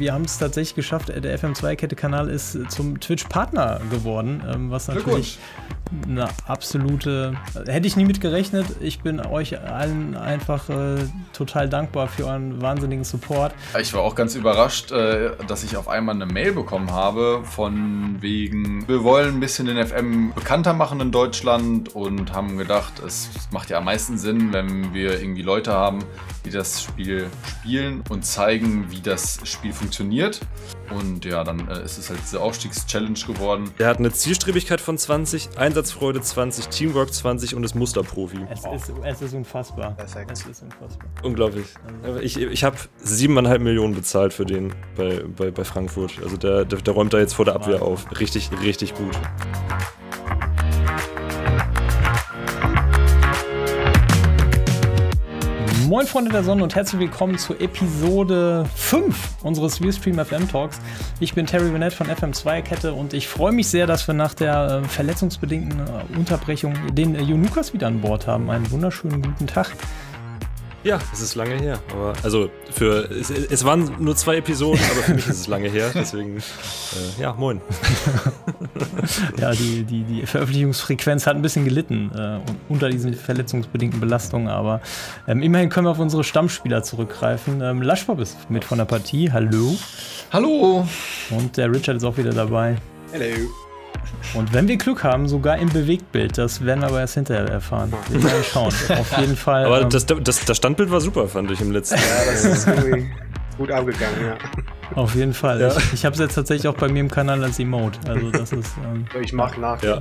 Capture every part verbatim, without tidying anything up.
wir haben es tatsächlich geschafft. Der F M zwei Kette-Kanal ist zum Twitch-Partner geworden, was natürlich eine absolute... Hätte ich nie mit gerechnet. Ich bin euch allen einfach äh, total dankbar für euren wahnsinnigen Support. Ich war auch ganz überrascht, äh, dass ich auf einmal eine Mail bekommen habe von wegen, wir wollen ein bisschen den F M bekannter machen in Deutschland und haben gedacht, es macht ja am meisten Sinn, wenn wir irgendwie Leute haben, die das Spiel spielen und zeigen, wie das Spiel funktioniert. Und ja, dann äh, ist es halt diese Aufstiegschallenge geworden. Er hat eine Zielstrebigkeit von zwanzig, Einsatzfreude zwanzig, Teamwork zwanzig und ist Musterprofi. Es, oh. ist, es ist unfassbar. Perfekt. Es ist unfassbar. Unglaublich. Ich, ich habe siebeneinhalb Millionen bezahlt für den bei, bei, bei Frankfurt. Also der, der, der räumt da jetzt vor der Abwehr auf. Richtig, richtig gut. Moin Freunde der Sonne und herzlich willkommen zur Episode fünf unseres WeStream-F M-Talks. Ich bin Terry Bennett von F M zwei Kette und ich freue mich sehr, dass wir nach der äh, verletzungsbedingten äh, Unterbrechung den äh, Jonukas wieder an Bord haben. Einen wunderschönen guten Tag. Ja, es ist lange her, aber also für es, es waren nur zwei Episoden, aber für mich ist es lange her, deswegen äh, ja, moin. Ja, die, die, die Veröffentlichungsfrequenz hat ein bisschen gelitten äh, unter diesen verletzungsbedingten Belastungen, aber ähm, immerhin können wir auf unsere Stammspieler zurückgreifen. Ähm, Lushbob ist mit von der Partie, hallo. Hallo. Und der Richard ist auch wieder dabei. Hello. Und wenn wir Glück haben, sogar im Bewegtbild. Das werden wir aber erst hinterher erfahren. Wir werden schauen. Auf jeden Fall. Aber ähm, das, das, das Standbild war super, fand ich im letzten Jahr. Ja, das ist irgendwie gut abgegangen, ja. Auf jeden Fall. Ja. Ich, ich habe es jetzt tatsächlich auch bei mir im Kanal als Emote. Also das ist, ähm, ich mache nach. Ja.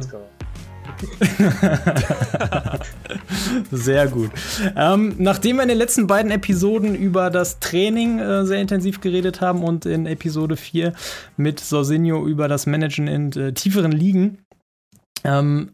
Sehr gut. Ähm, nachdem wir in den letzten beiden Episoden über das Training äh, sehr intensiv geredet haben und in Episode vier mit Sorsinho über das Managen in äh, tieferen Ligen, ähm,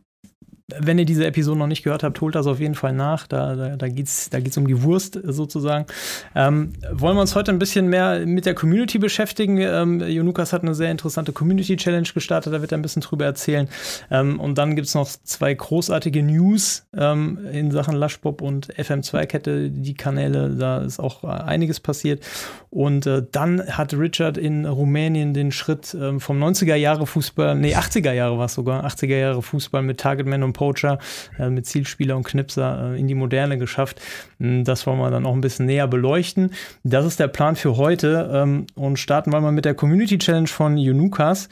wenn ihr diese Episode noch nicht gehört habt, holt das auf jeden Fall nach. Da, da, da geht es da geht's um die Wurst sozusagen. Ähm, wollen wir uns heute ein bisschen mehr mit der Community beschäftigen. Ähm, Jonukas hat eine sehr interessante Community-Challenge gestartet. Da wird er ein bisschen drüber erzählen. Ähm, und dann gibt es noch zwei großartige News ähm, in Sachen Lushbob und F M zwei Kette, die Kanäle. Da ist auch einiges passiert. Und äh, dann hat Richard in Rumänien den Schritt ähm, vom neunziger-Jahre-Fußball, nee, achtziger-Jahre war es sogar, achtziger-Jahre-Fußball mit Targetman und Poacher, äh, mit Zielspieler und Knipser äh, in die Moderne geschafft. Das wollen wir dann auch ein bisschen näher beleuchten. Das ist der Plan für heute ähm, und starten wir mal mit der Community Challenge von Jonukas.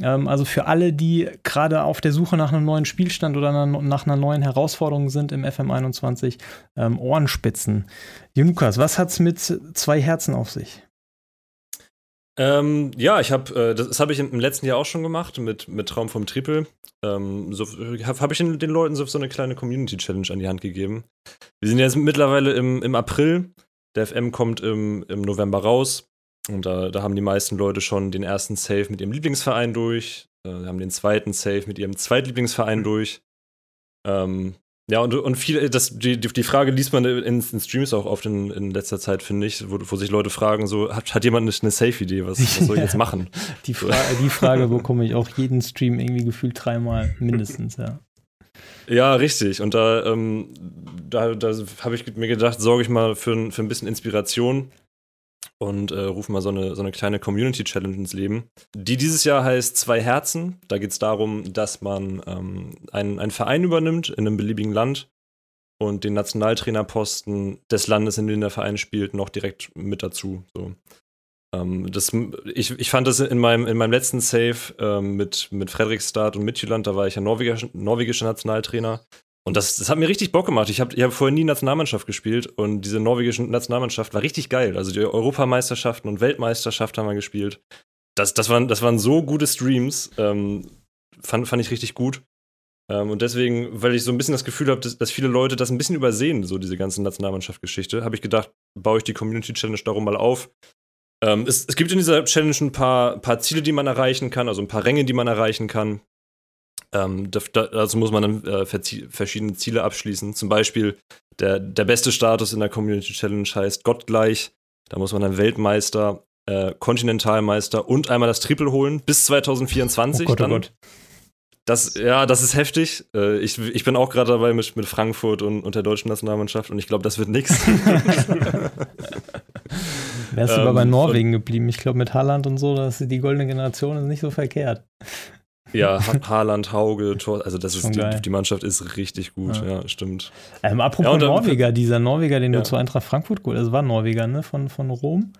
Ähm, also für alle, die gerade auf der Suche nach einem neuen Spielstand oder einer, nach einer neuen Herausforderung sind im F M einundzwanzig, ähm, Ohrenspitzen. Jonukas, was hat's mit zwei Herzen auf sich? Ähm, ja, ich habe äh, das, das habe ich im letzten Jahr auch schon gemacht mit, mit Traum vom Triple. Ähm, so, habe hab ich den, den Leuten so, so eine kleine Community-Challenge an die Hand gegeben. Wir sind jetzt mittlerweile im, im April. Der F M kommt im, im November raus. Und da, da haben die meisten Leute schon den ersten Save mit ihrem Lieblingsverein durch. Äh, haben den zweiten Save mit ihrem Zweitlieblingsverein durch. Ähm, ja, und, und viel, das, die, die Frage liest man in, in Streams auch oft in, in letzter Zeit, finde ich, wo, wo sich Leute fragen, so, hat, hat jemand nicht eine Safe-Idee, was, was soll ich jetzt machen? die, Fra- die Frage bekomme ich auch jeden Stream irgendwie gefühlt dreimal mindestens, ja. Ja, richtig. Und da, ähm, da, da habe ich mir gedacht, sorge ich mal für, für ein bisschen Inspiration und äh, rufe mal so eine, so eine kleine Community-Challenge ins Leben, die dieses Jahr heißt Zwei Herzen. Da geht es darum, dass man ähm, einen, einen Verein übernimmt in einem beliebigen Land und den Nationaltrainerposten des Landes, in dem der Verein spielt, noch direkt mit dazu. So. Ähm, das, ich, ich fand das in meinem, in meinem letzten Save ähm, mit, mit Fredrikstad und Midtjylland, da war ich ja norwegischer, norwegischer Nationaltrainer. Und das, das hat mir richtig Bock gemacht. Ich habe ich hab vorher nie Nationalmannschaft gespielt und diese norwegische Nationalmannschaft war richtig geil. Also die Europameisterschaften und Weltmeisterschaften haben wir gespielt. Das, das, waren, das waren so gute Streams. Ähm, fand, fand ich richtig gut. Ähm, und deswegen, weil ich so ein bisschen das Gefühl habe, dass, dass viele Leute das ein bisschen übersehen, so diese ganze Nationalmannschaft-Geschichte, habe ich gedacht, baue ich die Community-Challenge darum mal auf. Ähm, es, es gibt in dieser Challenge ein paar, paar Ziele, die man erreichen kann, also ein paar Ränge, die man erreichen kann. Ähm, da, dazu muss man dann äh, verzie- verschiedene Ziele abschließen. Zum Beispiel der, der beste Status in der Community Challenge heißt Gottgleich. Da muss man dann Weltmeister, äh, Kontinentalmeister und einmal das Triple holen bis zwanzig vierundzwanzig. Oh Gott, dann, oh Gott. Das, ja, das ist heftig. Äh, ich, ich bin auch gerade dabei mit, mit Frankfurt und, und der deutschen Nationalmannschaft und ich glaube, das wird nichts. Wärst du ähm, aber bei Norwegen geblieben. Ich glaube, mit Haaland und so, das ist die goldene Generation, ist nicht so verkehrt. Ja, Haaland, Hauge, Tor, also das ist die, die Mannschaft ist richtig gut, ja, ja stimmt. Ähm, apropos ja, dann, Norweger, dieser Norweger, den ja. du zu Eintracht Frankfurt geholt hast, das war Norweger, ne, von, von Rom.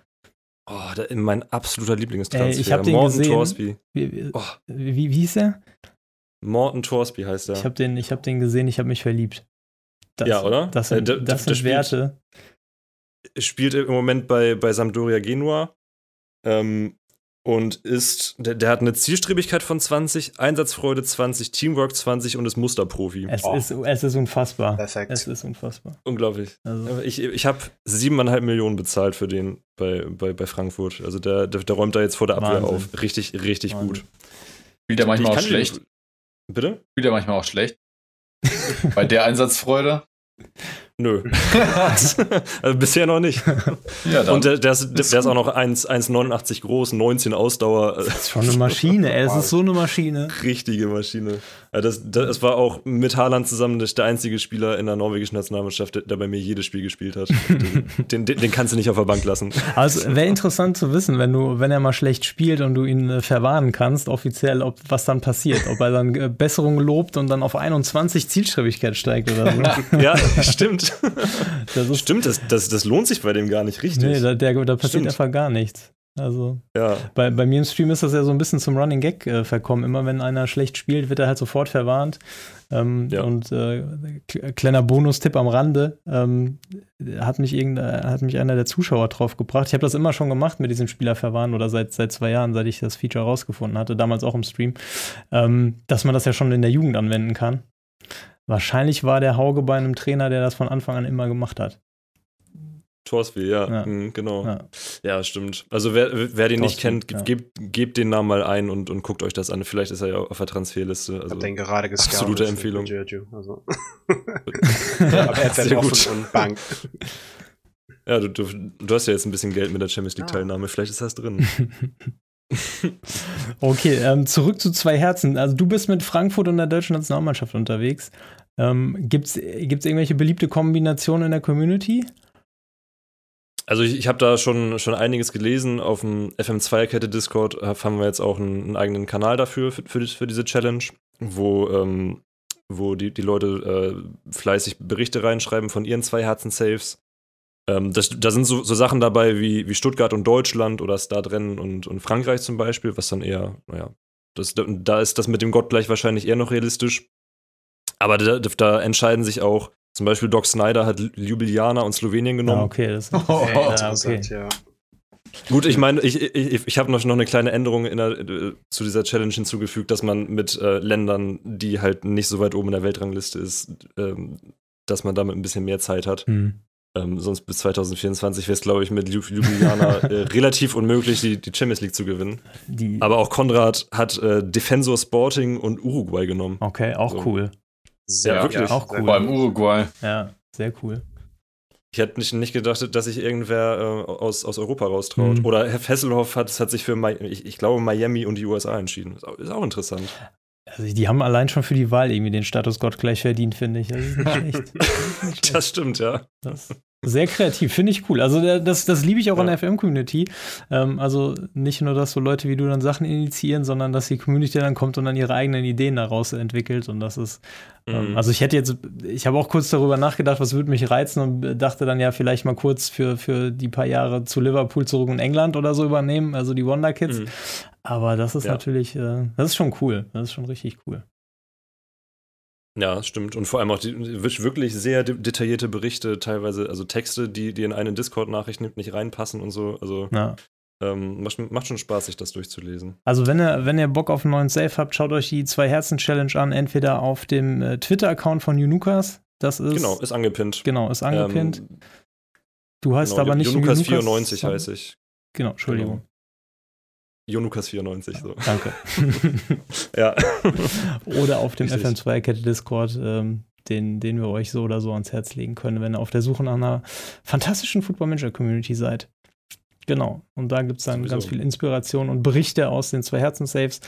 Oh, der, mein absoluter Lieblingstransfer. Ey, ich hab den Morten Thorsby. Wie, wie, oh. wie, wie hieß er? Morten Thorsby heißt er. Ich hab den, ich hab den gesehen, ich hab mich verliebt. Das, ja, oder? Das sind, äh, der, das sind der Werte. Spielt, spielt im Moment bei, bei Sampdoria Genua. Ähm, Und ist, der, der hat eine Zielstrebigkeit von zwanzig, Einsatzfreude zwanzig, Teamwork zwanzig und ist Musterprofi. Es, oh. ist, es ist unfassbar. Perfekt. Es ist unfassbar. Unglaublich. Also. Ich, ich habe siebeneinhalb Millionen bezahlt für den bei, bei, bei Frankfurt. Also der, der, der räumt da jetzt vor der Abwehr Wahnsinn. auf. Richtig, richtig Wahnsinn. gut. Spielt er manchmal auch schlecht? Den, bitte? Spielt er manchmal auch schlecht? Bei der Einsatzfreude? Nö. Also bisher noch nicht. Ja, und der, der, ist, der ist auch noch eins Komma neunundachtzig groß, neunzehn Ausdauer. Das ist schon eine Maschine, ey. Es ist so eine Maschine. Richtige Maschine. Das, das war auch mit Haaland zusammen der einzige Spieler in der norwegischen Nationalmannschaft, der, der bei mir jedes Spiel gespielt hat. Den, den, den kannst du nicht auf der Bank lassen. Also wäre interessant zu wissen, wenn, du, wenn er mal schlecht spielt und du ihn verwarnen kannst, offiziell, ob was dann passiert. Ob er dann Besserung lobt und dann auf einundzwanzig Zielstrebigkeit steigt oder so. Ja, stimmt. Das ist stimmt, das, das, das lohnt sich bei dem gar nicht richtig. Nee, da, der, da passiert stimmt. einfach gar nichts. Also ja. bei, bei mir im Stream ist das ja so ein bisschen zum Running Gag äh, verkommen. Immer wenn einer schlecht spielt, wird er halt sofort verwarnt. Ähm, ja. Und äh, kleiner Bonus-Tipp am Rande, ähm, hat, mich hat mich einer der Zuschauer drauf gebracht. Ich habe das immer schon gemacht mit diesem Spieler verwarnen oder seit, seit zwei Jahren, seit ich das Feature rausgefunden hatte, damals auch im Stream, ähm, dass man das ja schon in der Jugend anwenden kann. Wahrscheinlich war der Hauge bei einem Trainer, der das von Anfang an immer gemacht hat. Thorsby, ja, ja. Mhm, genau. Ja. ja, stimmt. Also wer, wer den Thorsby, nicht kennt, ja. gebt, gebt den Namen mal ein und, und guckt euch das an. Vielleicht ist er ja auf der Transferliste. Also ich hab den gerade gescoutet. Absolute Empfehlung. Giurgiu, also. ja, aber er ist ja offen und Bank. Ja, du, du, du hast ja jetzt ein bisschen Geld mit der Champions-League-Teilnahme. Ah. Vielleicht ist das drin. Okay, ähm, zurück zu zwei Herzen. Also du bist mit Frankfurt und der deutschen Nationalmannschaft unterwegs. Ähm, gibt's, gibt's irgendwelche beliebte Kombinationen in der Community? Also ich, ich habe da schon, schon einiges gelesen. Auf dem F M zwei er Kette Discord haben wir jetzt auch einen, einen eigenen Kanal dafür, für, für, für diese Challenge, wo, ähm, wo die, die Leute äh, fleißig Berichte reinschreiben von ihren zwei Herzen-Saves. Das, da sind so, so Sachen dabei wie, wie Stuttgart und Deutschland oder Startrennen und, und Frankreich zum Beispiel, was dann eher, naja, das, da ist das mit dem Gottgleich wahrscheinlich eher noch realistisch. Aber da, da entscheiden sich auch, zum Beispiel Doc Snyder hat Ljubljana und Slowenien genommen. Ah, okay, das ist oh, ja, ja, okay. ja. Gut, ich meine, ich, ich, ich habe noch, noch eine kleine Änderung in der, äh, zu dieser Challenge hinzugefügt, dass man mit äh, Ländern, die halt nicht so weit oben in der Weltrangliste ist, äh, dass man damit ein bisschen mehr Zeit hat. Hm. Ähm, sonst bis zwanzig vierundzwanzig wäre es, glaube ich, mit Ljubljana äh, relativ unmöglich, die, die Champions League zu gewinnen. Die Aber auch Konrad hat äh, Defensor Sporting und Uruguay genommen. Okay, auch so. cool. Sehr, ja, wirklich. Ja, auch cool. Beim Uruguay. Ja, sehr cool. Ich hätte nicht, nicht gedacht, dass sich irgendwer äh, aus, aus Europa raustraut. Mhm. Oder Herr Fesselhoff hat, hat sich für, Mi- ich, ich glaube, Miami und die U S A entschieden. Ist auch, ist auch interessant. Also die haben allein schon für die Wahl irgendwie den Status Gott gleich verdient, finde ich. Das ist nicht schlecht. Das, ist das stimmt, ja. Das sehr kreativ, finde ich cool. Also das, das liebe ich auch ja. an der F M-Community. Ähm, also nicht nur, dass so Leute wie du dann Sachen initiieren, sondern dass die Community dann kommt und dann ihre eigenen Ideen daraus entwickelt. Und das ist, ähm, mhm. also ich hätte jetzt, ich habe auch kurz darüber nachgedacht, was würde mich reizen und dachte dann ja vielleicht mal kurz für, für die paar Jahre zu Liverpool zurück und England oder so übernehmen, also die Wonder Kids. Mhm. Aber das ist ja. natürlich, äh, das ist schon cool. Das ist schon richtig cool. Ja, stimmt. Und vor allem auch die, wirklich sehr de- detaillierte Berichte, teilweise, also Texte, die, die in eine Discord-Nachricht nimmt, nicht reinpassen und so. Also ja. ähm, macht, macht schon Spaß, sich das durchzulesen. Also wenn ihr, wenn ihr Bock auf einen neuen Save habt, schaut euch die Zwei-Herzen-Challenge an, entweder auf dem äh, Twitter-Account von Jonukas. Das ist Genau, ist angepinnt. Genau, ist angepinnt. Ähm, du heißt genau, aber nicht Jonukas vierundneunzig heiße ich. Genau, Entschuldigung. Genau. Jonukas vierundneunzig, so. Danke. ja. Oder auf dem F M zwei Kette Discord, ähm, den, den wir euch so oder so ans Herz legen können, wenn ihr auf der Suche nach einer fantastischen Football-Manager-Community seid. Genau. Und da gibt es dann Sowieso. ganz viel Inspiration und Berichte aus den Zwei-Herzen-Saves.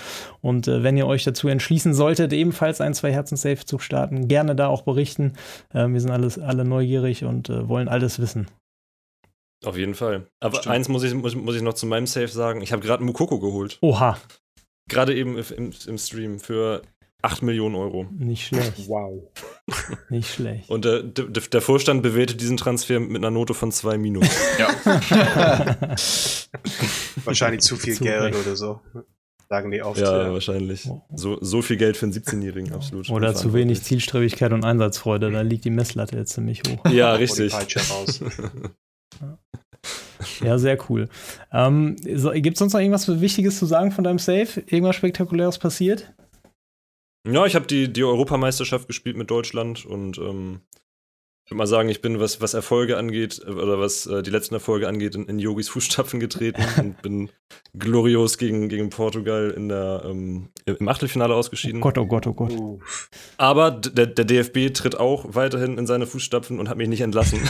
Und äh, wenn ihr euch dazu entschließen solltet, ebenfalls einen Zwei-Herzen-Save zu starten, gerne da auch berichten. Äh, wir sind alles, alle neugierig und äh, wollen alles wissen. Auf jeden Fall. Aber Stimmt. eins muss ich, muss, muss ich noch zu meinem Save sagen. Ich habe gerade Mukoko geholt. Oha. Gerade eben im, im Stream für acht Millionen Euro. Nicht schlecht. Wow. Nicht schlecht. Und der, der, der Vorstand bewertete diesen Transfer mit einer Note von zwei minus. Ja. Wahrscheinlich zu viel zu Geld recht. Oder so. Sagen die oft. Ja, ja. Wahrscheinlich. So, so viel Geld für einen siebzehnjährigen, absolut. Oder zu wenig Zielstrebigkeit und Einsatzfreude. Da liegt die Messlatte jetzt ziemlich hoch. Ja, richtig. Ja, sehr cool. Ähm, so, gibt es sonst noch irgendwas Wichtiges zu sagen von deinem Save? Irgendwas Spektakuläres passiert? Ja, ich habe die, die Europameisterschaft gespielt mit Deutschland und ähm, ich würde mal sagen, ich bin, was, was Erfolge angeht, oder was äh, die letzten Erfolge angeht, in Yogis Fußstapfen getreten und bin glorios gegen, gegen Portugal in der, ähm, im Achtelfinale ausgeschieden. Oh Gott, oh Gott, oh Gott. Oh. Aber der, der D F B tritt auch weiterhin in seine Fußstapfen und hat mich nicht entlassen.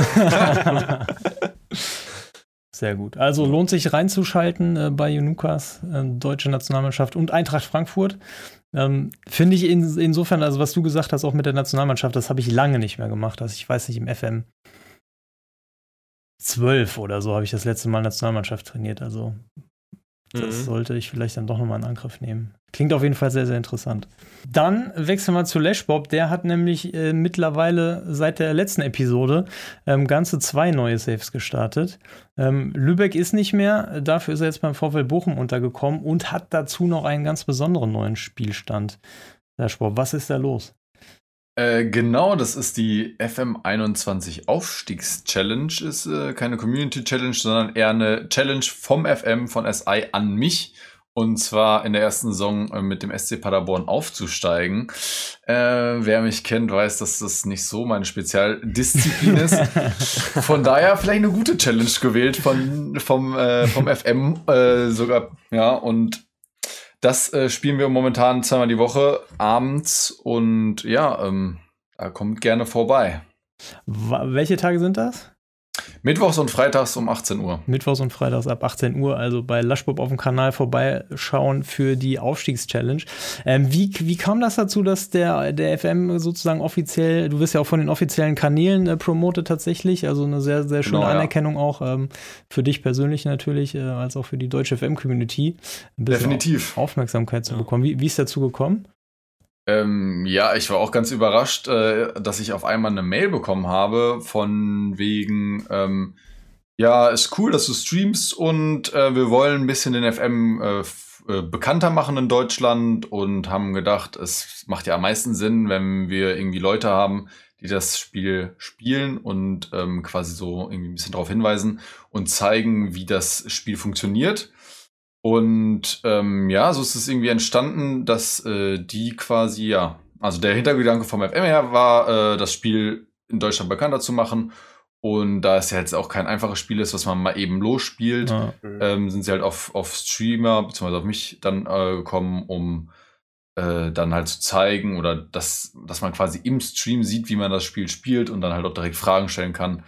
Sehr gut. Also lohnt sich reinzuschalten äh, bei Jonukas, äh, deutsche Nationalmannschaft und Eintracht Frankfurt. Ähm, finde ich in, insofern, also was du gesagt hast, auch mit der Nationalmannschaft, das habe ich lange nicht mehr gemacht. Also ich weiß nicht, im F M zwölf oder so habe ich das letzte Mal Nationalmannschaft trainiert. Also das mhm. sollte ich vielleicht dann doch nochmal in Angriff nehmen. Klingt auf jeden Fall sehr, sehr interessant. Dann wechseln wir zu Lushbob. Der hat nämlich äh, mittlerweile seit der letzten Episode ähm, ganze zwei neue Saves gestartet. Ähm, Lübeck ist nicht mehr, dafür ist er jetzt beim VfL Bochum untergekommen und hat dazu noch einen ganz besonderen neuen Spielstand. Lushbob, was ist da los? Äh, genau, das ist die F M einundzwanzig Aufstiegs-Challenge. Ist äh, keine Community-Challenge, sondern eher eine Challenge vom F M, von S I an mich. Und zwar in der ersten Saison mit dem S C Paderborn aufzusteigen. Äh, wer mich kennt, weiß, dass das nicht so meine Spezialdisziplin ist. Von daher vielleicht eine gute Challenge gewählt von, vom, äh, vom F M äh, sogar. Ja, und das äh, spielen wir momentan zweimal die Woche abends. Und ja, ähm, da kommt gerne vorbei. Welche Tage sind das? Mittwochs und freitags um achtzehn Uhr. Mittwochs und freitags ab achtzehn Uhr, also bei Lushbob auf dem Kanal vorbeischauen für die Aufstiegschallenge. Ähm, wie, wie kam das dazu, dass der, der F M sozusagen offiziell, du wirst ja auch von den offiziellen Kanälen äh, promotet tatsächlich, also eine sehr, sehr schöne genau, Anerkennung ja. auch ähm, für dich persönlich natürlich, äh, als auch für die deutsche F M-Community. Definitiv. Aufmerksamkeit zu ja. bekommen. Wie, wie ist dazu gekommen? Ähm, ja, ich war auch ganz überrascht, äh, dass ich auf einmal eine Mail bekommen habe von wegen, ähm, ja, ist cool, dass du streamst und äh, wir wollen ein bisschen den F M äh, f- äh, bekannter machen in Deutschland und haben gedacht, es macht ja am meisten Sinn, wenn wir irgendwie Leute haben, die das Spiel spielen und ähm, quasi so irgendwie ein bisschen darauf hinweisen und zeigen, wie das Spiel funktioniert. Und ähm, ja, so ist es irgendwie entstanden, dass äh, die quasi, ja, also der Hintergedanke vom F M her war, äh, das Spiel in Deutschland bekannter zu machen. Und da es ja jetzt auch kein einfaches Spiel ist, was man mal eben losspielt, ja. ähm, sind sie halt auf, auf Streamer, beziehungsweise auf mich dann äh, gekommen, um äh, dann halt zu zeigen oder dass, dass man quasi im Stream sieht, wie man das Spiel spielt und dann halt auch direkt Fragen stellen kann.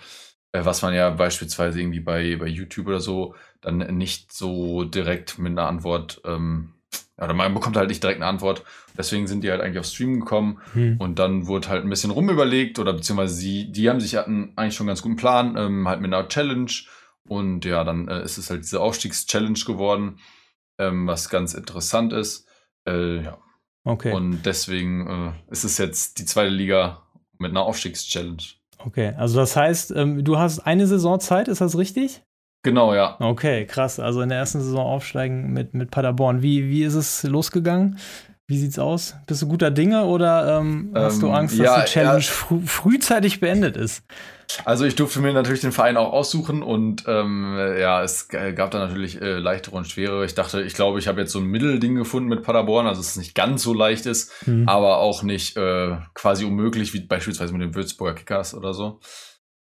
Was man ja beispielsweise irgendwie bei, bei YouTube oder so dann nicht so direkt mit einer Antwort, ähm, oder man bekommt halt nicht direkt eine Antwort. Deswegen sind die halt eigentlich auf Stream gekommen hm. und dann wurde halt ein bisschen rumüberlegt oder beziehungsweise sie, die haben sich hatten eigentlich schon einen ganz guten Plan, ähm, halt mit einer Challenge und ja, dann äh, ist es halt diese Aufstiegs-Challenge geworden, ähm, was ganz interessant ist. Äh, ja. Okay. Und deswegen äh, ist es jetzt die zweite Liga mit einer Aufstiegs-Challenge. Okay, also das heißt, ähm, du hast eine Saison Zeit, ist das richtig? Genau, ja. Okay, krass. Also in der ersten Saison aufsteigen mit, mit Paderborn. Wie, wie ist es losgegangen? Wie sieht's aus? Bist du guter Dinge oder ähm, hast ähm, du Angst, dass ja, die Challenge ja. fr- frühzeitig beendet ist? Also ich durfte mir natürlich den Verein auch aussuchen und ähm, ja, es gab da natürlich äh, leichtere und schwerere. Ich dachte, ich glaube, ich habe jetzt so ein Mittelding gefunden mit Paderborn, also dass es nicht ganz so leicht ist, mhm. aber auch nicht äh, quasi unmöglich, wie beispielsweise mit den Würzburger Kickers oder so.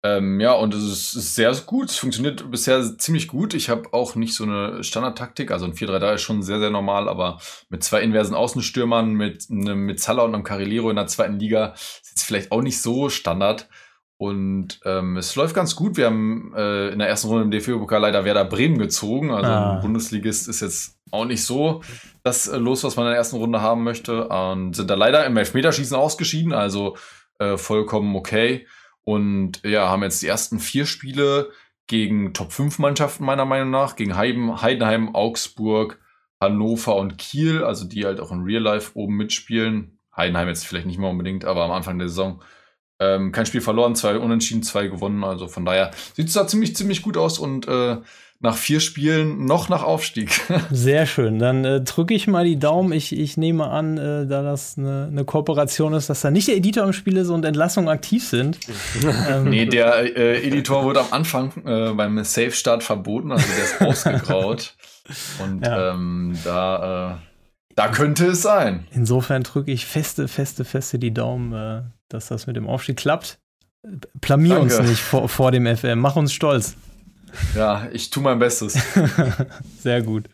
Ähm, ja, und es ist, ist sehr gut, es funktioniert bisher ziemlich gut. Ich habe auch nicht so eine Standardtaktik, also ein vier drei drei ist schon sehr, sehr normal, aber mit zwei inversen Außenstürmern, mit einem Metzaler und einem Carrilero in der zweiten Liga ist jetzt vielleicht auch nicht so Standard. Und ähm, es läuft ganz gut. Wir haben äh, in der ersten Runde im D F B-Pokal leider Werder Bremen gezogen. Also ah. ein Bundesligist ist jetzt auch nicht so das äh, los, was man in der ersten Runde haben möchte. Und sind da leider im Elfmeterschießen ausgeschieden. Also äh, vollkommen okay. Und ja, haben jetzt die ersten vier Spiele gegen Top fünf Mannschaften meiner Meinung nach, gegen Heidenheim, Augsburg, Hannover und Kiel, also die halt auch in Real Life oben mitspielen. Heidenheim jetzt vielleicht nicht mehr unbedingt, aber am Anfang der Saison ähm, kein Spiel verloren, zwei unentschieden, zwei gewonnen, also von daher sieht es da ziemlich, ziemlich gut aus und äh, nach vier Spielen noch nach Aufstieg. Sehr schön, dann äh, drücke ich mal die Daumen. Ich, ich nehme an, äh, da das eine ne Kooperation ist, dass da nicht der Editor im Spiel ist und Entlassungen aktiv sind. ähm. Nee, der äh, Editor wurde am Anfang äh, beim Safe-Start verboten, also der ist ausgegraut. Und ja. ähm, da, äh, da könnte es sein. Insofern drücke ich feste, feste, feste die Daumen, äh, dass das mit dem Aufstieg klappt. Blamier uns nicht vor, vor dem F M, mach uns stolz. Ja, ich tue mein Bestes. Sehr gut.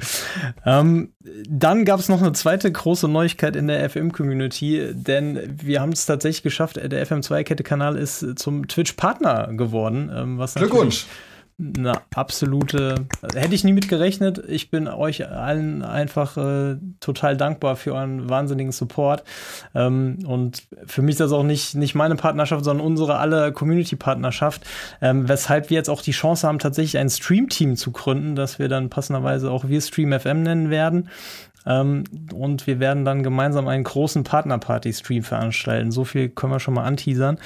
Ähm, dann gab es noch eine zweite große Neuigkeit in der F M-Community, denn wir haben es tatsächlich geschafft, der F M zwei Kette Kanal ist zum Twitch-Partner geworden. Ähm, was Glückwunsch! Eine absolute, hätte ich nie mit gerechnet. Ich bin euch allen einfach äh, total dankbar für euren wahnsinnigen Support. Ähm, und für mich ist das auch nicht, nicht meine Partnerschaft, sondern unsere alle Community-Partnerschaft, ähm, weshalb wir jetzt auch die Chance haben, tatsächlich ein Stream-Team zu gründen, das wir dann passenderweise auch WeStream F M nennen werden. Ähm, und wir werden dann gemeinsam einen großen Partnerparty-Stream veranstalten. So viel können wir schon mal anteasern.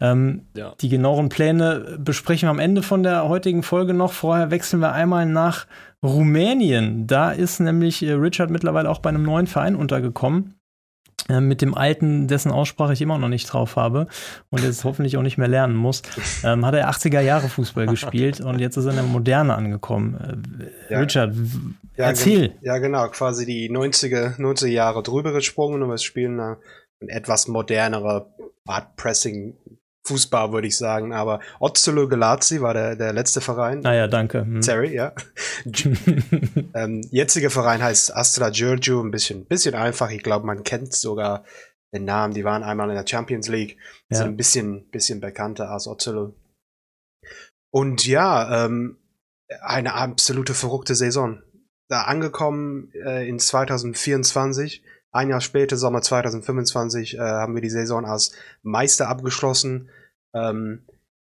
Ähm, ja. Die genaueren Pläne besprechen wir am Ende von der heutigen Folge noch. Vorher wechseln wir einmal nach Rumänien. Da ist nämlich äh, Richard mittlerweile auch bei einem neuen Verein untergekommen. Äh, mit dem alten, dessen Aussprache ich immer noch nicht drauf habe und jetzt hoffentlich auch nicht mehr lernen muss. Ähm, hat er achtziger Jahre Fußball gespielt und jetzt ist er in der Moderne angekommen. Äh, ja. Richard, Ja, Erzähl. Gen- ja, genau, quasi die neunziger Jahre drüber gesprungen und wir spielen eine, eine etwas modernere Art Pressing Fußball, würde ich sagen, aber Oțelul Galați war der, der letzte Verein. Ah ja, danke. Hm. Terry, ja. ähm, jetziger Verein heißt Astra Giurgiu, ein bisschen, bisschen einfach, ich glaube, man kennt sogar den Namen, die waren einmal in der Champions League, ja. Sind ein bisschen, bisschen bekannter als Oțelul. Und ja, ähm, eine absolute verrückte Saison. Da angekommen äh, in zweitausendvierundzwanzig, ein Jahr später, Sommer zweitausendfünfundzwanzig, äh, haben wir die Saison als Meister abgeschlossen. Ähm,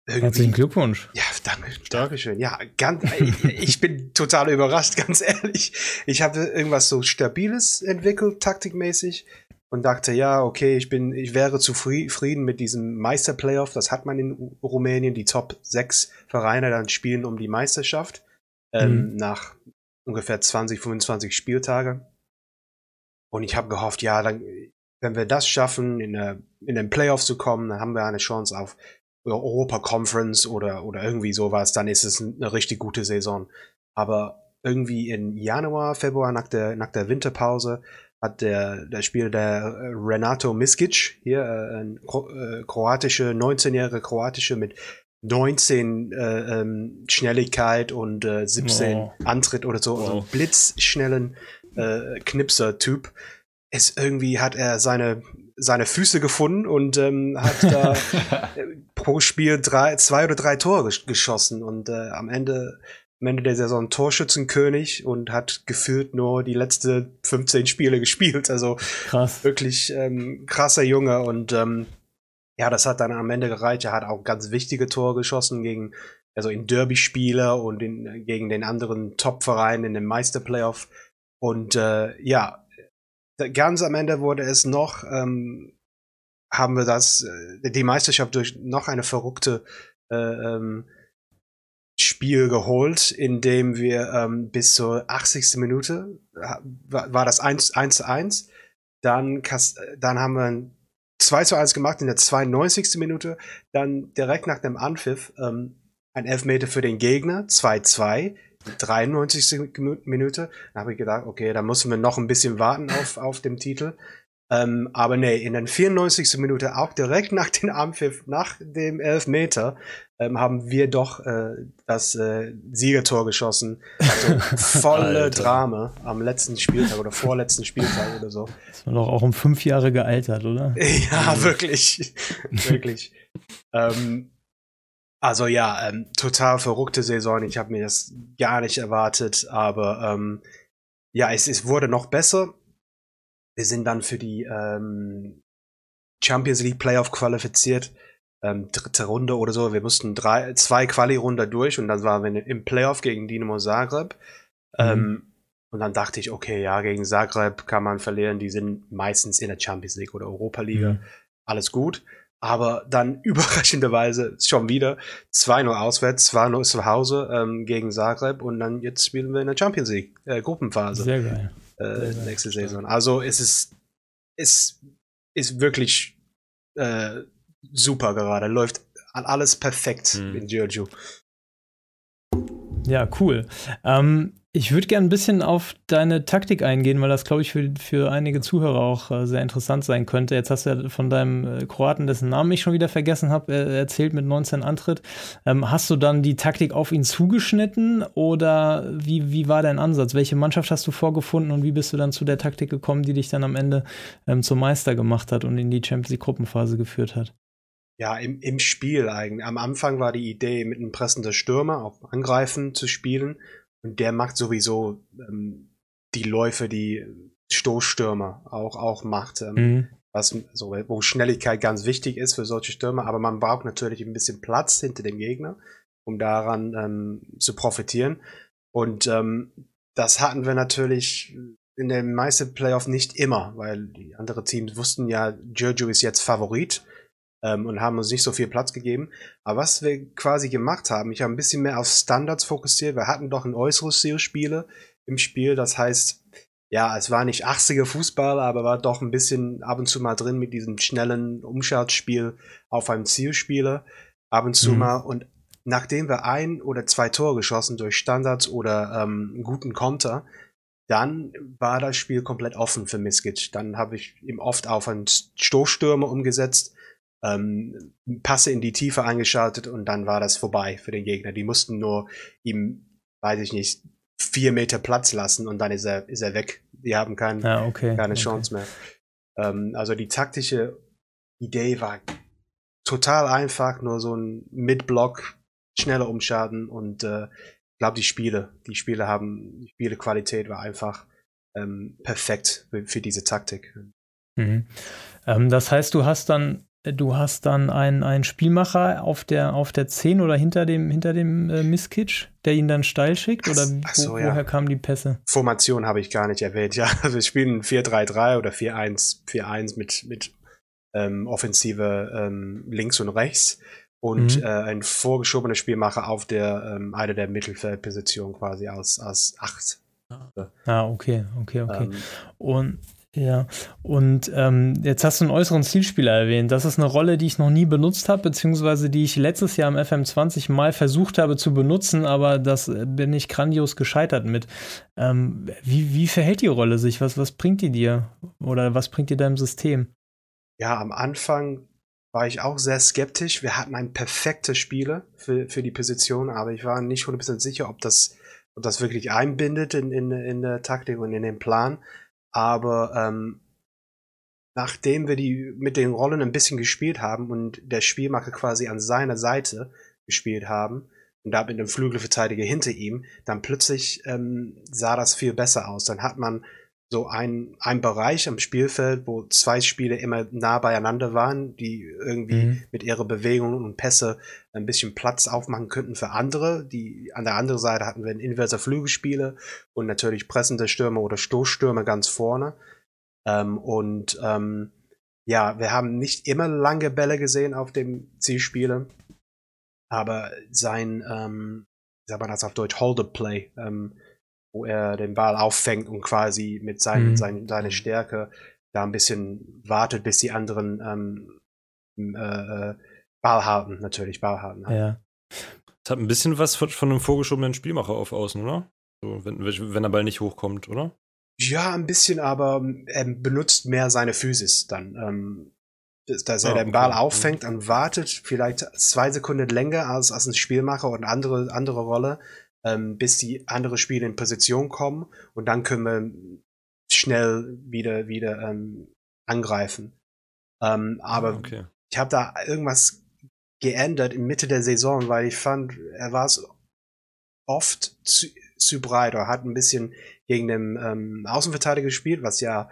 Herzlichen Glückwunsch. Ja, danke, danke schön. Ja, ganz, ich, ich bin total überrascht, ganz ehrlich. Ich habe irgendwas so Stabiles entwickelt, taktikmäßig, und dachte, ja, okay, ich bin, ich wäre zufrieden mit diesem Meister-Playoff. Das hat man in Rumänien, die Top sechs Vereine dann spielen um die Meisterschaft ähm, mhm. nach ungefähr zwanzig, fünfundzwanzig Spieltage. Und ich habe gehofft, ja, dann, wenn wir das schaffen, in, eine, in den Playoffs zu kommen, dann haben wir eine Chance auf Europa Conference oder, oder irgendwie sowas, dann ist es eine richtig gute Saison. Aber irgendwie in Januar, Februar, nach der, nach der Winterpause, hat der, der Spieler, der Renato Miškić, hier ein kroatische, neunzehnjährige Kroatische mit neunzehn äh, ähm, Schnelligkeit und äh, siebzehn oh. Antritt oder so, also oh. blitzschnellen äh, Knipser-Typ. Es irgendwie hat er seine, seine Füße gefunden und ähm, hat da pro Spiel drei, zwei oder drei Tore gesch- geschossen und äh, am Ende, am Ende der Saison Torschützenkönig und hat gefühlt nur die letzten fünfzehn Spiele gespielt. Also krass. Wirklich ähm, krasser Junge und ähm, ja, das hat dann am Ende gereicht. Er hat auch ganz wichtige Tore geschossen gegen, also in Derby-Spieler und in, gegen den anderen Top-Verein in dem Meister-Playoff. Und äh, ja, ganz am Ende wurde es noch, ähm, haben wir das, äh, die Meisterschaft durch noch eine verrückte äh, ähm, Spiel geholt, in dem wir ähm, bis zur achtzigsten Minute war, war das eins zu eins. Dann, dann haben wir ein zwei zu eins gemacht in der zweiundneunzigsten Minute, dann direkt nach dem Anpfiff ähm, ein Elfmeter für den Gegner, zwei zu zwei, dreiundneunzigsten Minute. Da habe ich gedacht, okay, da müssen wir noch ein bisschen warten auf, auf dem Titel. Ähm, aber nee, in der vierundneunzigsten Minute, auch direkt nach dem Anpfiff, nach dem Elfmeter, ähm, haben wir doch äh, das äh, Siegertor geschossen. Also volle Alter. Drama am letzten Spieltag oder vorletzten Spieltag oder so. Das war doch auch um fünf Jahre gealtert, oder? Ja, wirklich. Wirklich. ähm, also ja, ähm, total verrückte Saison. Ich habe mir das gar nicht erwartet, aber ähm, ja, es, es wurde noch besser. Wir sind dann für die ähm, Champions League Playoff qualifiziert. ähm, dritte Runde oder so. Wir mussten drei, zwei Quali-Runde durch und dann waren wir im Playoff gegen Dinamo Zagreb. Mhm. Ähm, und dann dachte ich, okay, ja, gegen Zagreb kann man verlieren. Die sind meistens in der Champions League oder Europa League. Mhm. Alles gut. Aber dann überraschenderweise schon wieder zwei null auswärts, zwei null zu Hause ähm, gegen Zagreb und dann jetzt spielen wir in der Champions League äh, Gruppenphase. Sehr geil. Äh, Sehr nächste geil. Saison. Also es ist, es ist wirklich äh, super gerade. Läuft alles perfekt mhm. in Giurgiu. Ja, cool. Ähm, ich würde gerne ein bisschen auf deine Taktik eingehen, weil das, glaube ich, für, für einige Zuhörer auch äh, sehr interessant sein könnte. Jetzt hast du ja von deinem Kroaten, dessen Namen ich schon wieder vergessen habe, äh, erzählt mit neunzehn Antritt. Ähm, hast du dann die Taktik auf ihn zugeschnitten oder wie, wie war dein Ansatz? Welche Mannschaft hast du vorgefunden und wie bist du dann zu der Taktik gekommen, die dich dann am Ende ähm, zum Meister gemacht hat und in die Champions-League-Gruppenphase geführt hat? Ja, im, im Spiel eigentlich. Am Anfang war die Idee, mit einem pressenden Stürmer auf Angreifen zu spielen. Und der macht sowieso ähm, die Läufe, die Stoßstürmer auch, auch macht. Ähm, mhm. was, so, wo Schnelligkeit ganz wichtig ist für solche Stürmer. Aber man braucht natürlich ein bisschen Platz hinter dem Gegner, um daran ähm, zu profitieren. Und ähm, das hatten wir natürlich in den meisten Playoff nicht immer, weil die anderen Teams wussten ja, Giurgiu ist jetzt Favorit. Ähm, und haben uns nicht so viel Platz gegeben. Aber was wir quasi gemacht haben, ich habe ein bisschen mehr auf Standards fokussiert. Wir hatten doch ein äußeres Zielspieler im Spiel. Das heißt, ja, es war nicht achtziger Fußball, aber war doch ein bisschen ab und zu mal drin mit diesem schnellen Umschaltspiel auf einem Zielspieler. Ab und zu mhm. mal. Und nachdem wir ein oder zwei Tore geschossen durch Standards oder ähm, einen guten Konter, dann war das Spiel komplett offen für Miškić. Dann habe ich ihm oft auf einen Stoßstürmer umgesetzt, Ähm, Passe in die Tiefe eingeschaltet und dann war das vorbei für den Gegner. Die mussten nur ihm, weiß ich nicht, vier Meter Platz lassen und dann ist er, ist er weg. Die haben kein, ah, okay. keine okay. Chance mehr. Ähm, also die taktische Idee war total einfach, nur so ein Mid-Block, schneller umschalten und ich äh, glaube, die Spiele, die Spiele haben, die Spielequalität war einfach ähm, perfekt für, für diese Taktik. Mhm. Ähm, das heißt, du hast dann Du hast dann einen, einen Spielmacher auf der, auf der zehn oder hinter dem, hinter dem äh, Miškić, der ihn dann steil schickt? Oder wo, so, woher ja. kamen die Pässe? Formation habe ich gar nicht erwähnt. Ja, wir spielen vier drei drei oder vier eins vier eins mit, mit ähm, Offensive ähm, links und rechts und mhm. äh, ein vorgeschobener Spielmacher auf der, ähm, einer der Mittelfeldpositionen quasi aus, aus acht. Ah, okay, okay, okay. Ähm, und Ja, und ähm, jetzt hast du einen äußeren Zielspieler erwähnt. Das ist eine Rolle, die ich noch nie benutzt habe, beziehungsweise die ich letztes Jahr im F M zwanzig mal versucht habe zu benutzen, aber das bin ich grandios gescheitert mit. Ähm, wie, wie verhält die Rolle sich? Was, was bringt die dir? Oder was bringt die deinem System? Ja, am Anfang war ich auch sehr skeptisch. Wir hatten einen perfekten Spieler für, für die Position, aber ich war nicht hundert Prozent sicher, ob das, ob das wirklich einbindet in, in, in der Taktik und in den Plan. Aber ähm, nachdem wir die mit den Rollen ein bisschen gespielt haben und der Spielmacher quasi an seiner Seite gespielt haben und da mit dem Flügelverteidiger hinter ihm, dann plötzlich ähm, sah das viel besser aus. Dann hat man so einen Bereich am Spielfeld, wo zwei Spieler immer nah beieinander waren, die irgendwie mhm. mit ihren Bewegungen und Pässe ein bisschen Platz aufmachen könnten für andere. Die, an der anderen Seite hatten wir einen inverser Flügelspieler und natürlich pressende Stürmer oder Stoßstürmer ganz vorne. Ähm, und ähm, ja, wir haben nicht immer lange Bälle gesehen auf dem Zielspieler, aber sein, ähm, wie sagt man das auf Deutsch, Hold-up-Play, ähm, wo er den Ball auffängt und quasi mit seinen, mhm. seinen, seiner Stärke da ein bisschen wartet, bis die anderen ähm, äh, Ball halten, natürlich Ball halten. Ja. Das hat ein bisschen was von, von einem vorgeschobenen Spielmacher auf Außen, oder? So, wenn, wenn der Ball nicht hochkommt, oder? Ja, ein bisschen, aber er benutzt mehr seine Physis dann. Ähm, dass er oh, den Ball okay. auffängt und wartet vielleicht zwei Sekunden länger als, als ein Spielmacher und andere andere Rolle, bis die andere Spiele in Position kommen und dann können wir schnell wieder, wieder ähm, angreifen. Ähm, aber okay. ich habe da irgendwas geändert in Mitte der Saison, weil ich fand, er war es oft zu, zu breit oder hat ein bisschen gegen den ähm, Außenverteidiger gespielt, was ja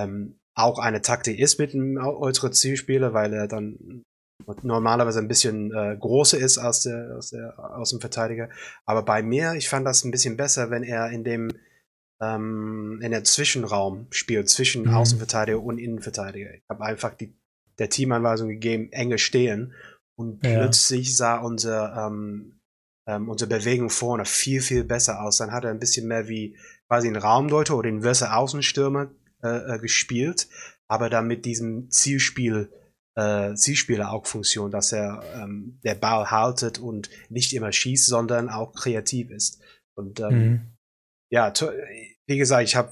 ähm, auch eine Taktik ist mit einem äußeren Zielspieler, weil er dann normalerweise ein bisschen äh, großer ist als der, als der Außenverteidiger. Aber bei mir, ich fand das ein bisschen besser, wenn er in dem ähm, in der Zwischenraum spielt, zwischen mhm. Außenverteidiger und Innenverteidiger. Ich habe einfach die, der Teamanweisung gegeben, enge stehen. Und ja. plötzlich sah unsere, ähm, ähm, unsere Bewegung vorne viel, viel besser aus. Dann hat er ein bisschen mehr wie quasi einen Raumdeuter oder einen Wörser Außenstürmer äh, äh, gespielt, aber dann mit diesem Zielspiel Äh, Zielspieler-Augfunktion, dass er ähm, der Ball haltet und nicht immer schießt, sondern auch kreativ ist. Und ähm, mhm. ja, wie gesagt, ich habe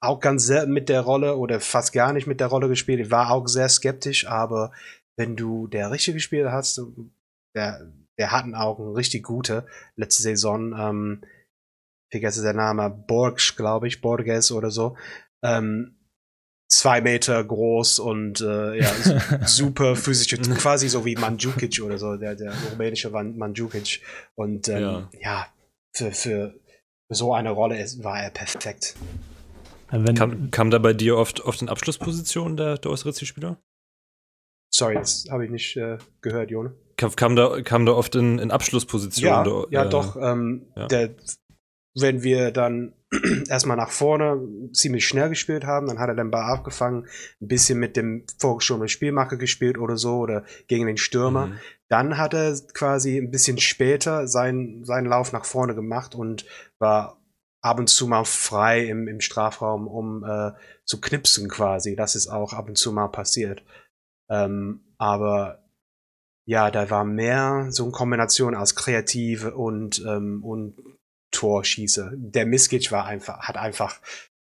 auch ganz selten mit der Rolle oder fast gar nicht mit der Rolle gespielt. Ich war auch sehr skeptisch, aber wenn du der richtige Spieler hast, der, der hatten auch einen richtig gute letzte Saison, ähm, ich vergesse den Namen, Borges, glaube ich, Borges oder so, ähm, zwei Meter groß und äh, ja, super physische, quasi so wie Mandzukic oder so, der, der rumänische Mandzukic. Und ähm, ja, ja für, für so eine Rolle war er perfekt. Wenn, kam, kam da bei dir oft auf den Abschlusspositionen der, der äußere Zielspieler? Sorry, das habe ich nicht äh, gehört, Jone. Kam, kam, da, kam da oft in, in Abschlusspositionen? Ja, der, ja äh, doch. Ähm, ja. Der, wenn wir dann erstmal nach vorne ziemlich schnell gespielt haben, dann hat er den Ball abgefangen, ein bisschen mit dem vorgeschobenen Spielmacher gespielt oder so, oder gegen den Stürmer. Mhm. Dann hat er quasi ein bisschen später seinen, seinen Lauf nach vorne gemacht und war ab und zu mal frei im, im Strafraum, um äh, zu knipsen quasi. Das ist auch ab und zu mal passiert. Ähm, aber ja, da war mehr so eine Kombination aus Kreative und ähm, und Torschieße. Der Miškić war einfach, hat einfach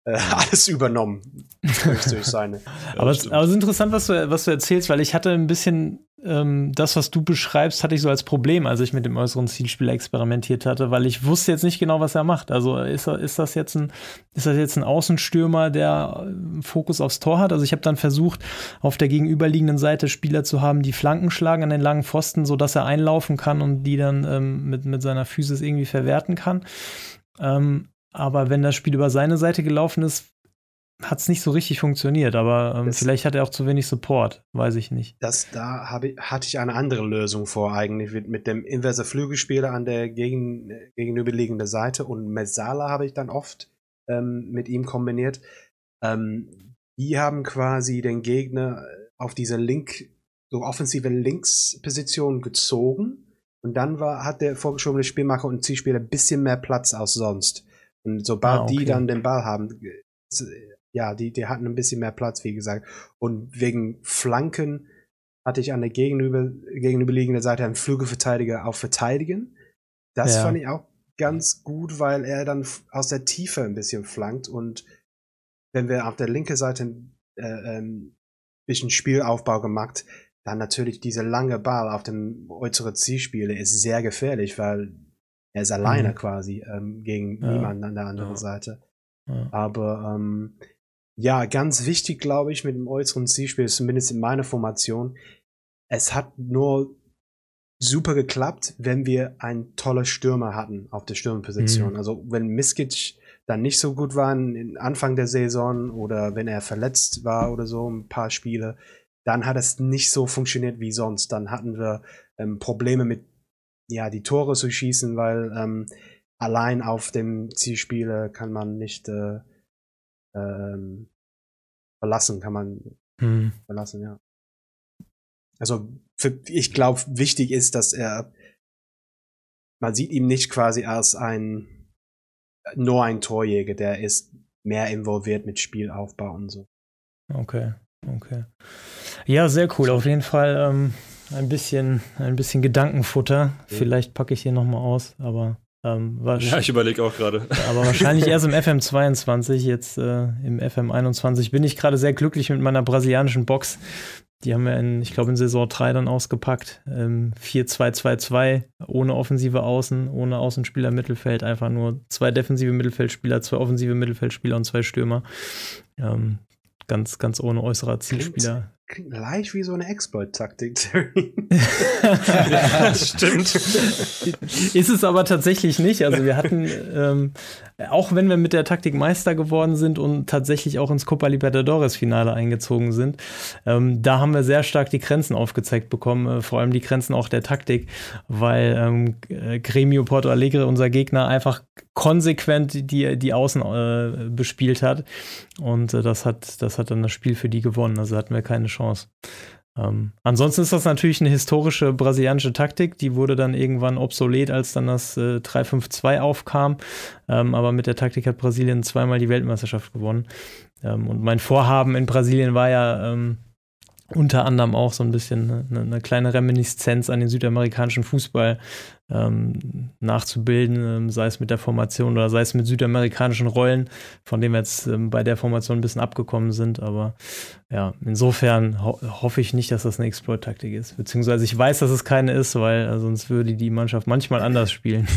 äh, alles übernommen. durch seine, aber es aber ist interessant, was du, was du erzählst, weil ich hatte ein bisschen ähm, das, was du beschreibst, hatte ich so als Problem, als ich mit dem äußeren Zielspieler experimentiert hatte, weil ich wusste jetzt nicht genau, was er macht. Also ist, ist, das, jetzt ein, ist das jetzt ein Außenstürmer, der Fokus aufs Tor hat? Also ich habe dann versucht, auf der gegenüberliegenden Seite Spieler zu haben, die Flanken schlagen an den langen Pfosten, sodass er einlaufen kann und die dann ähm, mit, mit seiner Physis irgendwie verwerten kann. Ähm, aber wenn das Spiel über seine Seite gelaufen ist, hat es nicht so richtig funktioniert, aber ähm, vielleicht hat er auch zu wenig Support, weiß ich nicht. Das, da hab ich, hatte ich eine andere Lösung vor eigentlich, mit, mit dem inverse Flügelspieler an der gegen, gegenüberliegenden Seite und Mesala habe ich dann oft ähm, mit ihm kombiniert. Ähm, die haben quasi den Gegner auf diese Link, so offensive Linksposition gezogen und dann war, hat der vorgeschobene Spielmacher und Zielspieler ein bisschen mehr Platz als sonst. Und sobald ah, okay. die dann den Ball haben, ja, die, die hatten ein bisschen mehr Platz, wie gesagt. Und wegen Flanken hatte ich an der gegenüber, gegenüberliegenden Seite einen Flügelverteidiger auf Verteidigen. Das ja. fand ich auch ganz gut, weil er dann aus der Tiefe ein bisschen flankt. Und wenn wir auf der linken Seite äh, ein bisschen Spielaufbau gemacht, dann natürlich diese lange Ball auf dem äußeren Zielspieler ist sehr gefährlich, weil er ist alleine mhm. quasi ähm, gegen ja. niemanden an der anderen ja. Seite. Ja. Aber ähm, ja, ganz wichtig, glaube ich, mit dem äußeren Zielspiel, zumindest in meiner Formation, es hat nur super geklappt, wenn wir einen tollen Stürmer hatten auf der Stürmerposition. Mhm. Also wenn Miškić dann nicht so gut war im Anfang der Saison oder wenn er verletzt war oder so, ein paar Spiele, dann hat es nicht so funktioniert wie sonst. Dann hatten wir ähm, Probleme mit, ja, die Tore zu schießen, weil ähm, allein auf dem Zielspieler kann man nicht äh, ähm, verlassen, kann man hm. verlassen, ja. Also für, ich glaube, wichtig ist, dass er, man sieht ihn nicht quasi als ein, nur ein Torjäger, der ist mehr involviert mit Spielaufbau und so. Okay, okay. Ja, sehr cool, auf jeden Fall ähm, ein bisschen, ein bisschen Gedankenfutter. Okay. Vielleicht packe ich hier nochmal aus, aber Ähm, ja, ich überlege auch gerade. Aber wahrscheinlich erst im F M zweiundzwanzig, jetzt äh, im F M einundzwanzig bin ich gerade sehr glücklich mit meiner brasilianischen Box. Die haben wir, in, ich glaube, in Saison drei dann ausgepackt. Ähm, vier zwei zwei zwei, ohne offensive Außen, ohne Außenspieler Mittelfeld, einfach nur zwei defensive Mittelfeldspieler, zwei offensive Mittelfeldspieler und zwei Stürmer. Ähm, ganz, ganz ohne äußerer Zielspieler. Klingt, Klingt gleich wie so eine Exploit-Taktik, Terry. Ja, das stimmt. Ist es aber tatsächlich nicht. Also wir hatten, ähm, auch wenn wir mit der Taktik Meister geworden sind und tatsächlich auch ins Copa Libertadores-Finale eingezogen sind, ähm, da haben wir sehr stark die Grenzen aufgezeigt bekommen, äh, vor allem die Grenzen auch der Taktik, weil ähm, Grêmio Porto Alegre, unser Gegner, einfach konsequent die, die Außen äh, bespielt hat. Und äh, das hat, das hat dann das Spiel für die gewonnen. Also hatten wir keine Chance. Ähm, ansonsten ist das natürlich eine historische brasilianische Taktik, die wurde dann irgendwann obsolet, als dann das äh, drei fünf zwei aufkam, ähm, aber mit der Taktik hat Brasilien zweimal die Weltmeisterschaft gewonnen, ähm, und mein Vorhaben in Brasilien war ja ähm, unter anderem auch so ein bisschen eine, eine kleine Reminiszenz an den südamerikanischen Fußball ähm, nachzubilden, ähm, sei es mit der Formation oder sei es mit südamerikanischen Rollen, von denen wir jetzt ähm, bei der Formation ein bisschen abgekommen sind. Aber ja, insofern ho- hoffe ich nicht, dass das eine Exploit-Taktik ist. Beziehungsweise ich weiß, dass es keine ist, weil äh, sonst würde die Mannschaft manchmal anders spielen.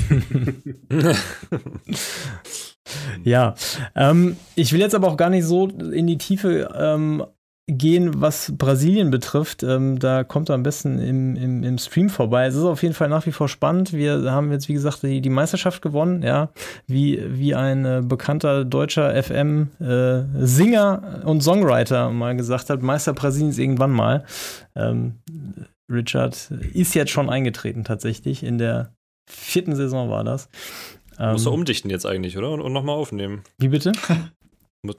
Ja, ähm, ich will jetzt aber auch gar nicht so in die Tiefe ähm, gehen, was Brasilien betrifft. Ähm, da kommt er am besten im, im, im Stream vorbei. Es ist auf jeden Fall nach wie vor spannend. Wir haben jetzt, wie gesagt, die, die Meisterschaft gewonnen, ja, wie, wie ein äh, bekannter deutscher F M-Singer äh, und Songwriter mal gesagt hat, Meister Brasiliens irgendwann mal. Ähm, Richard ist jetzt schon eingetreten tatsächlich. In der vierten Saison war das. Ähm, Muss er umdichten jetzt eigentlich, oder? Und, und nochmal aufnehmen. Wie bitte?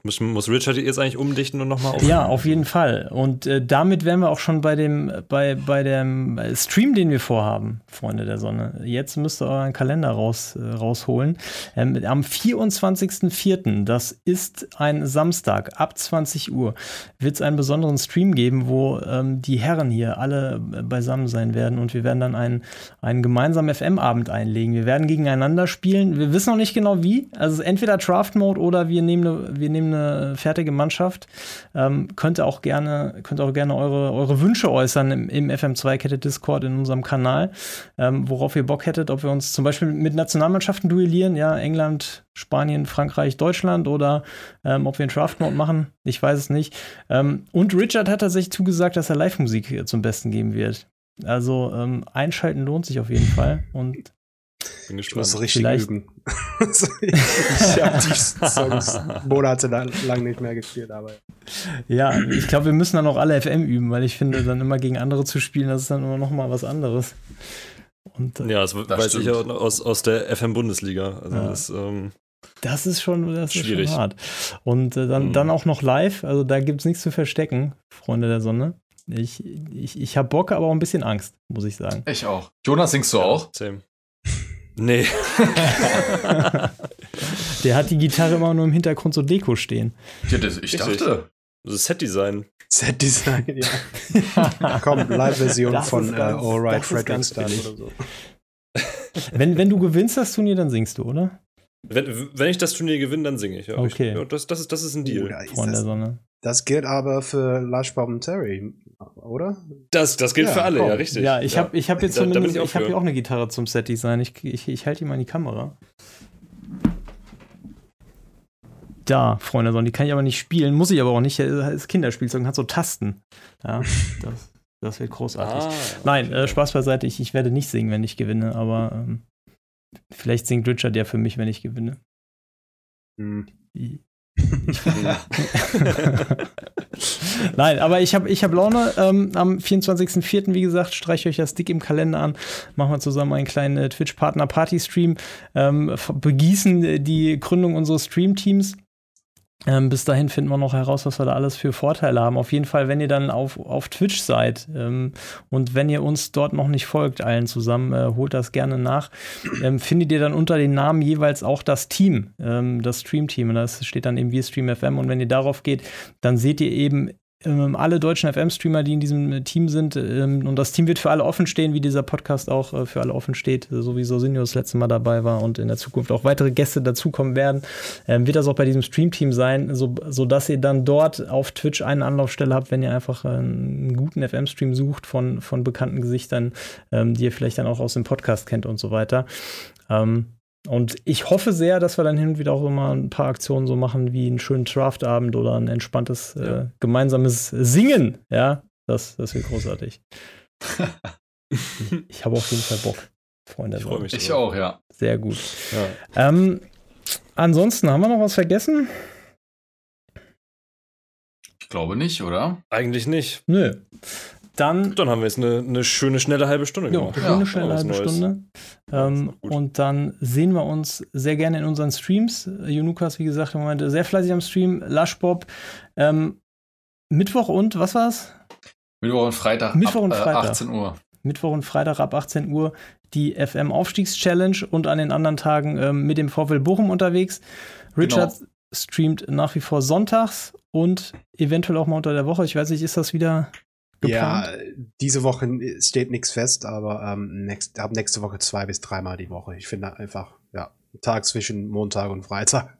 Muss, muss Richard jetzt eigentlich umdichten und nochmal aufnehmen? Ja, auf jeden Fall. Und äh, damit wären wir auch schon bei dem, bei, bei dem Stream, den wir vorhaben, Freunde der Sonne. Jetzt müsst ihr euren Kalender raus, äh, rausholen. Ähm, am vierundzwanzigsten vierten, das ist ein Samstag, ab zwanzig Uhr, wird es einen besonderen Stream geben, wo ähm, die Herren hier alle beisammen sein werden. Und wir werden dann einen, einen gemeinsamen F M-Abend einlegen. Wir werden gegeneinander spielen. Wir wissen noch nicht genau wie. Also entweder Draft-Mode oder wir nehmen eine, wir nehmen eine fertige Mannschaft. Ähm, könnt ihr auch gerne, könnt auch gerne eure, eure Wünsche äußern im, im F M zwei Kette Discord, in unserem Kanal, ähm, worauf ihr Bock hättet, ob wir uns zum Beispiel mit Nationalmannschaften duellieren, ja, England, Spanien, Frankreich, Deutschland, oder ähm, ob wir einen Draft-Mode machen, ich weiß es nicht. Ähm, und Richard hat tatsächlich zugesagt, dass er Live-Musik zum Besten geben wird. Also ähm, einschalten lohnt sich auf jeden Fall. Und bin gespannt. Ich muss richtig Vielleicht. üben. Ich habe die Songs monatelang nicht mehr gespielt, aber ja, ich glaube, wir müssen dann auch alle F M üben, weil ich finde, dann immer gegen andere zu spielen, das ist dann immer noch mal was anderes. Und, äh, ja, das, das weiß stimmt. ich ja aus, aus der F M-Bundesliga. Also ja. das, ähm, das ist schon, das schwierig. Ist schon hart. Und äh, dann, mhm. dann auch noch live, also da gibt es nichts zu verstecken, Freunde der Sonne. Ich, ich, ich habe Bock, aber auch ein bisschen Angst, muss ich sagen. Ich auch. Jonas, singst du ja, auch? Same. Nee. Der hat die Gitarre immer nur im Hintergrund so Deko stehen. Ja, das, ich dachte. Das ist Set-Design. Set-Design, ja. Komm, Live-Version von uh, All Right, Fred Astaire oder so. Wenn, wenn du gewinnst das Turnier, dann singst du, oder? Wenn, wenn ich das Turnier gewinne, dann singe ich. Ja, okay. Ich, ja, das, das, ist, das ist ein Deal. Oh, Freund der Sonne. Das gilt aber für Lushbob und Terry, oder? Das, das gilt ja, für alle, komm. Ja, richtig. Ja, ich ja. habe ich hab jetzt da, zumindest, da ich, ich hab hier auch eine Gitarre zum Set-Design. Ich, ich, ich halte die mal in die Kamera. Da, Freunde, die kann ich aber nicht spielen, muss ich aber auch nicht. Das ist Kinderspielzeug, hat so Tasten. Ja, das, das wird großartig. Ah, okay. Nein, äh, Spaß beiseite, ich, ich werde nicht singen, wenn ich gewinne, aber ähm, vielleicht singt Richard ja für mich, wenn ich gewinne. Hm. Nein, aber ich habe ich hab Laune. Ähm, am vierundzwanzigsten vierten, wie gesagt, streicht euch das dick im Kalender an. Machen wir zusammen einen kleinen äh, Twitch-Partner-Party-Stream. Ähm, begießen äh, die Gründung unseres Stream-Teams. Ähm, bis dahin finden wir noch heraus, was wir da alles für Vorteile haben. Auf jeden Fall, wenn ihr dann auf, auf Twitch seid ähm, und wenn ihr uns dort noch nicht folgt, allen zusammen, äh, holt das gerne nach. Ähm, findet ihr dann unter den Namen jeweils auch das Team, ähm, das Stream-Team. Und das steht dann eben WeStream F M. Und wenn ihr darauf geht, dann seht ihr eben ähm, alle deutschen F M-Streamer, die in diesem Team sind. Ähm, und das Team wird für alle offen stehen, wie dieser Podcast auch äh, für alle offen steht. Äh, so wie Sosinio das letzte Mal dabei war und in der Zukunft auch weitere Gäste dazukommen werden. Ähm, wird das auch bei diesem Stream-Team sein, so, sodass ihr dann dort auf Twitch eine Anlaufstelle habt, wenn ihr einfach äh, einen guten F M-Stream sucht von, von bekannten Gesichtern, ähm, die ihr vielleicht dann auch aus dem Podcast kennt und so weiter. Ähm, Und ich hoffe sehr, dass wir dann hin und wieder auch immer ein paar Aktionen so machen, wie einen schönen Draftabend oder ein entspanntes ja. äh, gemeinsames Singen, ja, Das, das wird großartig. Ich habe auf jeden Fall Bock, Freunde. Ich freue mich. Ich auch, ja. Sehr gut. Ja. Ähm, ansonsten, haben wir noch was vergessen? Ich glaube nicht, oder? Eigentlich nicht. Nö. Dann, dann haben wir jetzt eine, eine schöne, schnelle halbe Stunde gemacht. Ja, eine schöne, ja, schnelle halbe Neues. Stunde. Ähm, und dann sehen wir uns sehr gerne in unseren Streams. Jonukas, wie gesagt, im Moment sehr fleißig am Stream. Lushbob. Ähm, Mittwoch und, was war's? Mittwoch und Freitag Mittwoch ab und Freitag. achtzehn Uhr. Mittwoch und Freitag ab achtzehn Uhr die F M-Aufstiegschallenge und an den anderen Tagen ähm, mit dem VfL Bochum unterwegs. Richard genau. streamt nach wie vor sonntags und eventuell auch mal unter der Woche. Ich weiß nicht, ist das wieder geplant? Ja, diese Woche steht nichts fest, aber ähm, nächst, ab nächste Woche zwei bis dreimal die Woche. Ich finde einfach, ja, einen Tag zwischen Montag und Freitag.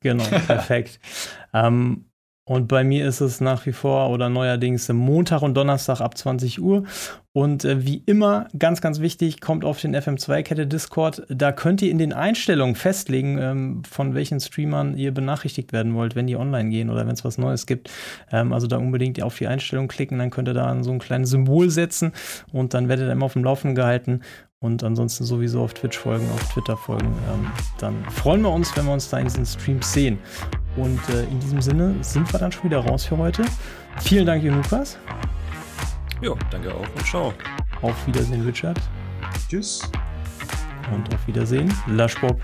Genau, perfekt. ähm, Und bei mir ist es nach wie vor oder neuerdings Montag und Donnerstag ab zwanzig Uhr. Und äh, wie immer, ganz, ganz wichtig, kommt auf den F M zwei Kette Discord. Da könnt ihr in den Einstellungen festlegen, ähm, von welchen Streamern ihr benachrichtigt werden wollt, wenn die online gehen oder wenn es was Neues gibt. Ähm, also da unbedingt auf die Einstellung klicken, dann könnt ihr da so ein kleines Symbol setzen und dann werdet ihr immer auf dem Laufenden gehalten. Und ansonsten sowieso auf Twitch folgen, auf Twitter folgen. Ähm, dann freuen wir uns, wenn wir uns da in diesen Streams sehen. Und äh, in diesem Sinne sind wir dann schon wieder raus für heute. Vielen Dank, Jonukas. Jo, danke auch und ciao. Auf Wiedersehen, Richard. Tschüss. Und auf Wiedersehen, Lushbob.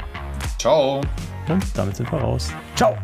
Ciao. Und damit sind wir raus. Ciao.